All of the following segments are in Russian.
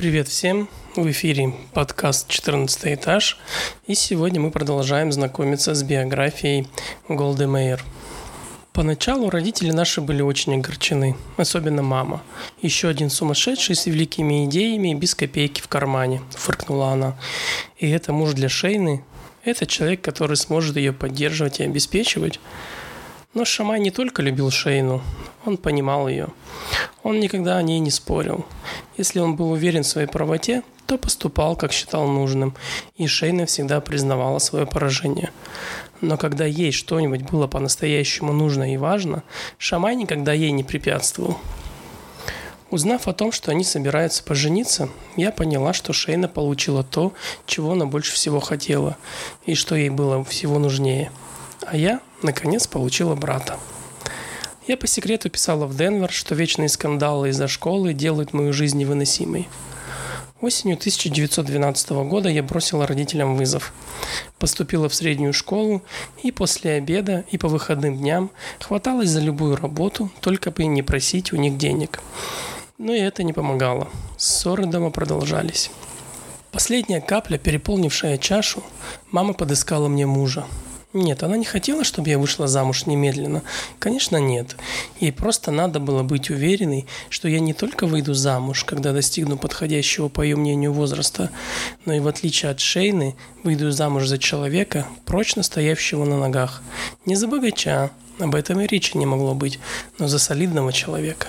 Привет всем! В эфире подкаст «14 этаж», и сегодня мы продолжаем знакомиться с биографией Голды Меир. Поначалу родители наши были очень огорчены, особенно мама. «Еще один сумасшедший с великими идеями и без копейки в кармане», – фыркнула она. «И это муж для Шейны? Это человек, который сможет ее поддерживать и обеспечивать?» Но Шамай не только любил Шейну, он понимал ее. Он никогда о ней не спорил. Если он был уверен в своей правоте, то поступал, как считал нужным, и Шейна всегда признавала свое поражение. Но когда ей что-нибудь было по-настоящему нужно и важно, Шамай никогда ей не препятствовал. Узнав о том, что они собираются пожениться, я поняла, что Шейна получила то, чего она больше всего хотела, и что ей было всего нужнее. А я, наконец, получила брата. Я по секрету писала в Денвер, что вечные скандалы из-за школы делают мою жизнь невыносимой. Осенью 1912 года я бросила родителям вызов. Поступила в среднюю школу, и после обеда и по выходным дням хваталась за любую работу, только бы не просить у них денег. Но и это не помогало. Ссоры дома продолжались. Последняя капля, переполнившая чашу, мама подыскала мне мужа. Нет, она не хотела, чтобы я вышла замуж немедленно. Конечно, нет. Ей просто надо было быть уверенной, что я не только выйду замуж, когда достигну подходящего, по ее мнению, возраста, но и, в отличие от Шейны, выйду замуж за человека, прочно стоящего на ногах. Не за богача, об этом и речи не могло быть, но за солидного человека.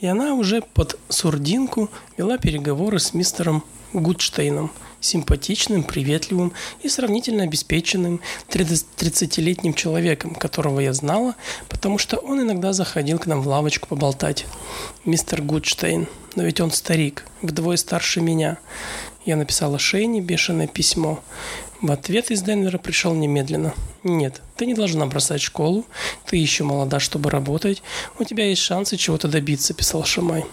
И она уже под сурдинку вела переговоры с мистером Гудштейном, симпатичным, приветливым и сравнительно обеспеченным 30-летним человеком, которого я знала, потому что он иногда заходил к нам в лавочку поболтать. «Мистер Гудштейн, но ведь он старик, вдвое старше меня». Я написала Шейне бешеное письмо. В ответ из Денвера пришел немедленно. «Нет, ты не должна бросать школу, ты еще молода, чтобы работать, у тебя есть шансы чего-то добиться», – писал Шамай.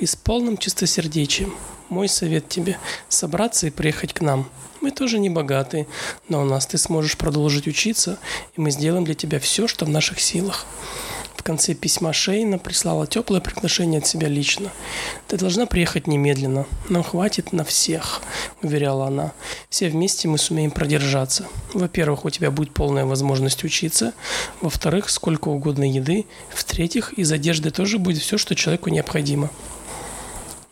«И с полным чистосердечием. Мой совет тебе – собраться и приехать к нам. Мы тоже не богаты, но у нас ты сможешь продолжить учиться, и мы сделаем для тебя все, что в наших силах». В конце письма Шейна прислала теплое приглашение от себя лично. «Ты должна приехать немедленно. Нам хватит на всех», – уверяла она. «Все вместе мы сумеем продержаться. Во-первых, у тебя будет полная возможность учиться. Во-вторых, сколько угодно еды. В-третьих, из одежды тоже будет все, что человеку необходимо».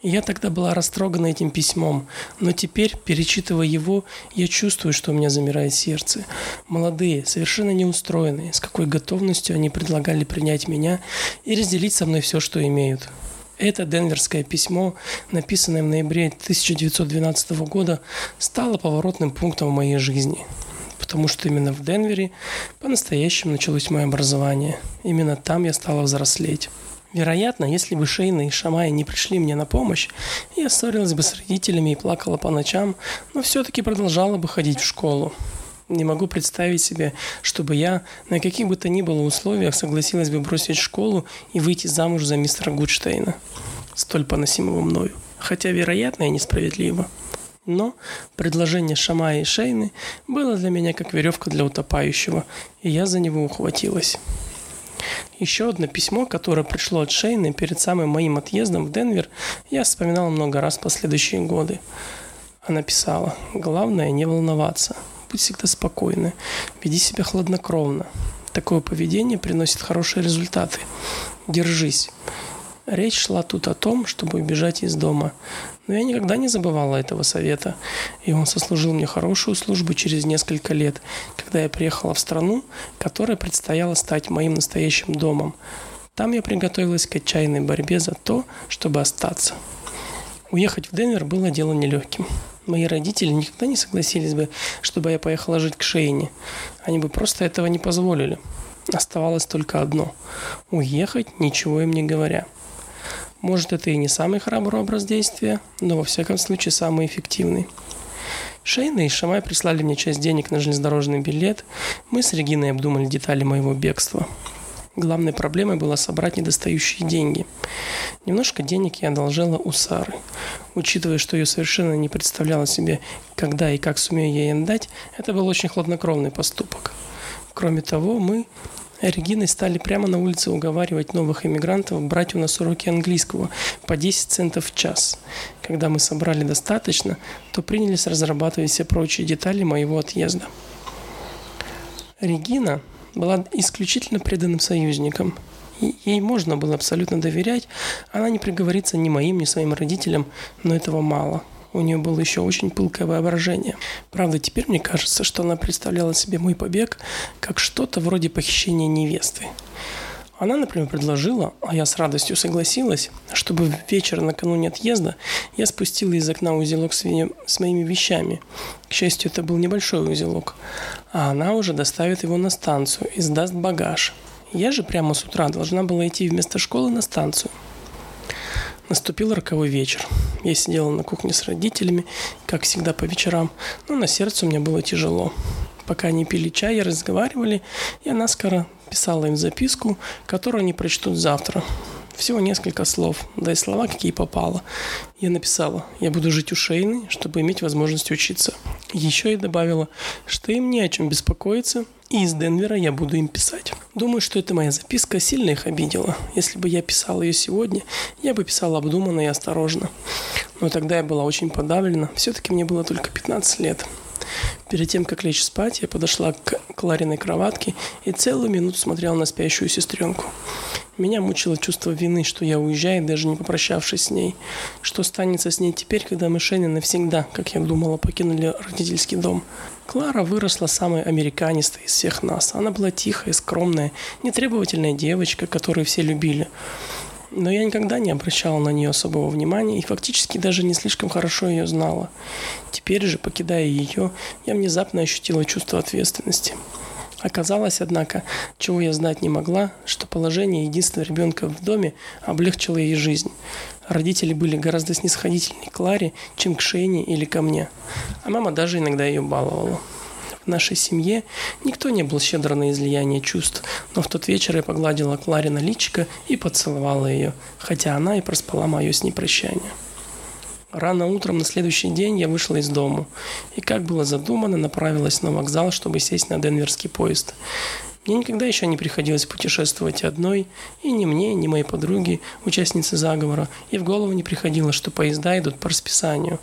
Я тогда была растрогана этим письмом, но теперь, перечитывая его, я чувствую, что у меня замирает сердце. Молодые, совершенно неустроенные, с какой готовностью они предлагали принять меня и разделить со мной все, что имеют. Это денверское письмо, написанное в ноябре 1912 года, стало поворотным пунктом в моей жизни. Потому что именно в Денвере по-настоящему началось мое образование. Именно там я стала взрослеть. Вероятно, если бы Шейна и Шамай не пришли мне на помощь, я ссорилась бы с родителями и плакала по ночам, но все-таки продолжала бы ходить в школу. Не могу представить себе, чтобы я на каких бы то ни было условиях согласилась бы бросить школу и выйти замуж за мистера Гудштейна, столь поносимого мною, хотя, вероятно, и несправедливо. Но предложение Шамая и Шейны было для меня как веревка для утопающего, и я за него ухватилась». Еще одно письмо, которое пришло от Шейны перед самым моим отъездом в Денвер, я вспоминала много раз в последующие годы. Она писала: «Главное не волноваться, будь всегда спокойна, веди себя хладнокровно. Такое поведение приносит хорошие результаты. Держись». Речь шла тут о том, чтобы убежать из дома. Но я никогда не забывала этого совета, и он сослужил мне хорошую службу через несколько лет, когда я приехала в страну, которая предстояло стать моим настоящим домом. Там я приготовилась к отчаянной борьбе за то, чтобы остаться. Уехать в Денвер было дело нелегким. Мои родители никогда не согласились бы, чтобы я поехала жить к Шейне. Они бы просто этого не позволили. Оставалось только одно – уехать, ничего им не говоря. Может, это и не самый храбрый образ действия, но, во всяком случае, самый эффективный. Шейна и Шамай прислали мне часть денег на железнодорожный билет. Мы с Региной обдумали детали моего бегства. Главной проблемой было собрать недостающие деньги. Немножко денег я одолжила у Сары. Учитывая, что ее совершенно не представляла себе, когда и как сумею ей отдать, это был очень хладнокровный поступок. Кроме того, мы... Региной стали прямо на улице уговаривать новых иммигрантов брать у нас уроки английского по 10 центов в час. Когда мы собрали достаточно, то принялись разрабатывать все прочие детали моего отъезда. Регина была исключительно преданным союзником. Ей можно было абсолютно доверять. Она не приговорится ни моим, ни своим родителям, но этого мало. У нее было еще очень пылкое воображение. Правда, теперь мне кажется, что она представляла себе мой побег как что-то вроде похищения невесты. Она, например, предложила, а я с радостью согласилась, чтобы в вечер накануне отъезда я спустила из окна узелок с моими вещами. К счастью, это был небольшой узелок. А она уже доставит его на станцию и сдаст багаж. Я же прямо с утра должна была идти вместо школы на станцию. Наступил роковой вечер. Я сидела на кухне с родителями, как всегда по вечерам, но на сердце у меня было тяжело. Пока они пили чай и разговаривали, я наскоро писала им записку, которую они прочтут завтра. Всего несколько слов, да и слова, какие попало. Я написала: «Я буду жить у Шейны, чтобы иметь возможность учиться». Еще и добавила, что им не о чем беспокоиться, и из Денвера я буду им писать. Думаю, что эта моя записка сильно их обидела. Если бы я писала ее сегодня, я бы писала обдуманно и осторожно. Но тогда я была очень подавлена. Все-таки мне было только 15 лет. Перед тем, как лечь спать, я подошла к Клариной кроватке и целую минуту смотрела на спящую сестренку. Меня мучило чувство вины, что я уезжаю, даже не попрощавшись с ней. Что станется с ней теперь, когда мы с Шейной навсегда, как я думала, покинули родительский дом? Клара выросла самой американистой из всех нас. Она была тихая, скромная, нетребовательная девочка, которую все любили. Но я никогда не обращала на нее особого внимания и фактически даже не слишком хорошо ее знала. Теперь же, покидая ее, я внезапно ощутила чувство ответственности. Оказалось, однако, чего я знать не могла, что положение единственного ребенка в доме облегчило ей жизнь. Родители были гораздо снисходительнее к Кларе, чем к Шейне или ко мне. А мама даже иногда ее баловала. В нашей семье никто не был щедр на излияние чувств, но в тот вечер я погладила Кларино личико и поцеловала ее, хотя она и проспала мое с ней прощание. Рано утром на следующий день я вышла из дома и, как было задумано, направилась на вокзал, чтобы сесть на денверский поезд. Мне никогда еще не приходилось путешествовать одной, и ни мне, ни моей подруге, участнице заговора, и в голову не приходило, что поезда идут по расписанию.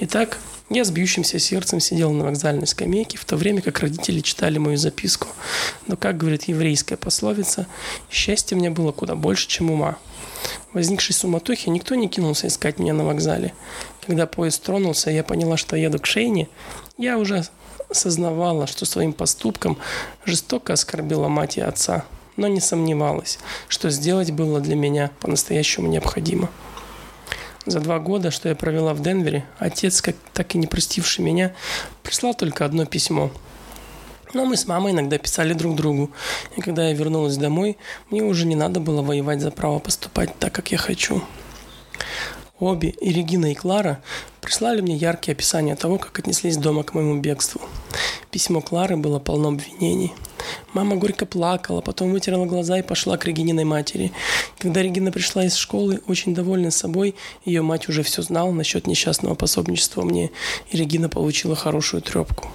Итак, я с бьющимся сердцем сидел на вокзальной скамейке, в то время как родители читали мою записку. Но, как говорит еврейская пословица, счастья мне было куда больше, чем ума. В возникшей суматохе никто не кинулся искать меня на вокзале. Когда поезд тронулся, я поняла, что еду к Шейне. Я уже сознавала, что своим поступком жестоко оскорбила мать и отца, но не сомневалась, что сделать было для меня по-настоящему необходимо. За 2 года, что я провела в Денвере, отец, так и не простивший меня, прислал только одно письмо. Но мы с мамой иногда писали друг другу, и когда я вернулась домой, мне уже не надо было воевать за право поступать так, как я хочу. Обе, и Регина, и Клара, прислали мне яркие описания того, как отнеслись дома к моему бегству. Письмо Клары было полно обвинений. Мама горько плакала, потом вытерла глаза и пошла к Регининой матери. Когда Регина пришла из школы, очень довольна собой, ее мать уже все знала насчет несчастного пособничества мне, и Регина получила хорошую трепку.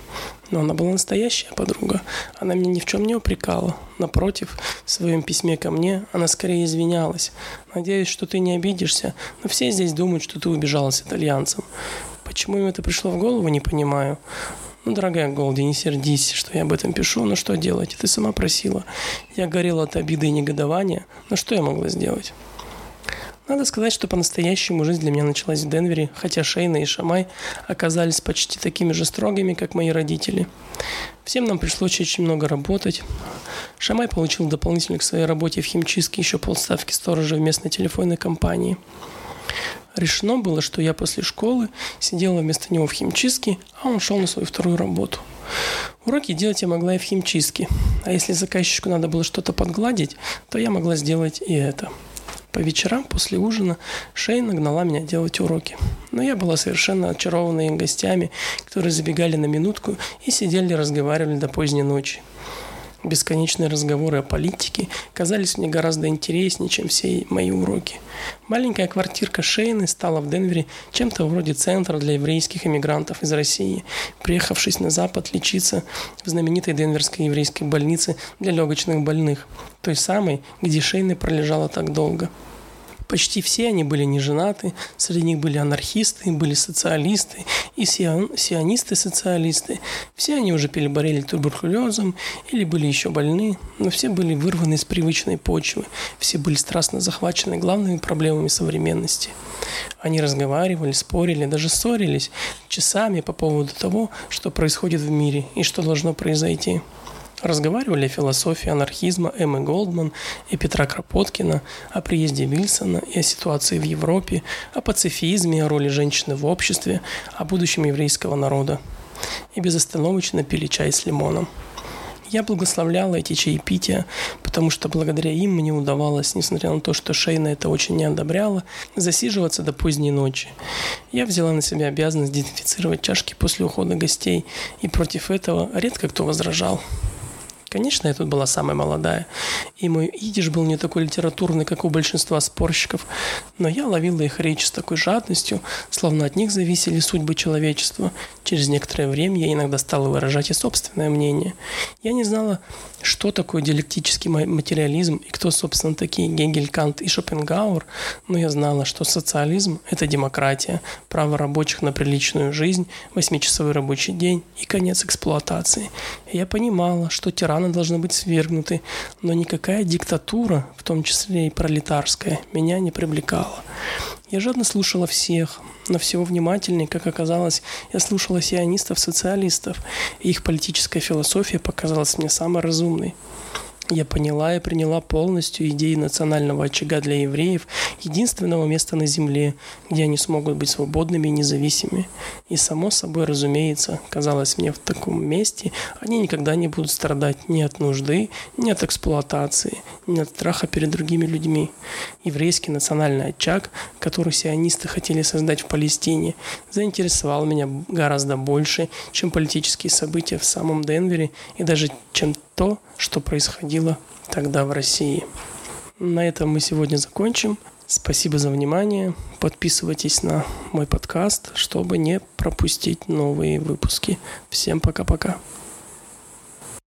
Но она была настоящая подруга. Она меня ни в чем не упрекала. Напротив, в своем письме ко мне она скорее извинялась. «Надеюсь, что ты не обидишься, но все здесь думают, что ты убежала с итальянцем». Почему им это пришло в голову, не понимаю. Ну, дорогая Голди, не сердись, что я об этом пишу, но что делать? Ты сама просила. Я горела от обиды и негодования, но что я могла сделать? Надо сказать, что по-настоящему жизнь для меня началась в Денвере, хотя Шейна и Шамай оказались почти такими же строгими, как мои родители. Всем нам пришлось очень много работать. Шамай получил дополнительно к своей работе в химчистке еще полставки сторожа в местной телефонной компании. Решено было, что я после школы сидела вместо него в химчистке, а он шел на свою вторую работу. Уроки делать я могла и в химчистке, а если заказчику надо было что-то подгладить, то я могла сделать и это. По вечерам после ужина Шейна гнала меня делать уроки, но я была совершенно очарована их гостями, которые забегали на минутку и сидели разговаривали до поздней ночи. бесконечные разговоры о политике казались мне гораздо интереснее, чем все мои уроки. Маленькая квартирка Шейны стала в Денвере чем-то вроде центра для еврейских эмигрантов из России, приехавшись на Запад лечиться в знаменитой Денверской еврейской больнице для легочных больных, той самой, где Шейна пролежала так долго. Почти все они были не женаты, среди них были анархисты, были социалисты и сионисты-социалисты. Все они уже переболели туберкулезом или были еще больны, но все были вырваны из привычной почвы, все были страстно захвачены главными проблемами современности. Они разговаривали, спорили, даже ссорились часами по поводу того, что происходит в мире и что должно произойти. Разговаривали о философии анархизма Эммы Голдман и Петра Кропоткина, о приезде Вильсона и о ситуации в Европе, о пацифизме, о роли женщины в обществе, о будущем еврейского народа. И безостановочно пили чай с лимоном. Я благословляла эти чаепития, потому что благодаря им мне удавалось, несмотря на то, что Шейна это очень не одобряла, засиживаться до поздней ночи. Я взяла на себя обязанность дезинфицировать чашки после ухода гостей, и против этого редко кто возражал. Конечно, я тут была самая молодая, и мой идиш был не такой литературный, как у большинства спорщиков, но я ловила их речь с такой жадностью, словно от них зависели судьбы человечества. Через некоторое время я иногда стала выражать и собственное мнение. Я не знала, что такое диалектический материализм и кто, собственно, такие Гегель, Кант и Шопенгауэр, но я знала, что социализм – это демократия, право рабочих на приличную жизнь, 8-часовой рабочий день и конец эксплуатации. И я понимала, что тираны должны быть свергнуты, но никакая диктатура, в том числе и пролетарская, меня не привлекала. Я жадно слушала всех, но всего внимательнее, как оказалось, я слушала сионистов-социалистов, и их политическая философия показалась мне самой разумной. Я поняла и приняла полностью идеи национального очага для евреев, единственного места на земле, где они смогут быть свободными и независимыми. И само собой, разумеется, казалось мне, в таком месте они никогда не будут страдать ни от нужды, ни от эксплуатации, ни от страха перед другими людьми. Еврейский национальный очаг, который сионисты хотели создать в Палестине, заинтересовал меня гораздо больше, чем политические события в самом Денвере и даже чем то, что происходило тогда в России. На этом мы сегодня закончим. Спасибо за внимание. Подписывайтесь на мой подкаст, чтобы не пропустить новые выпуски. Всем пока-пока.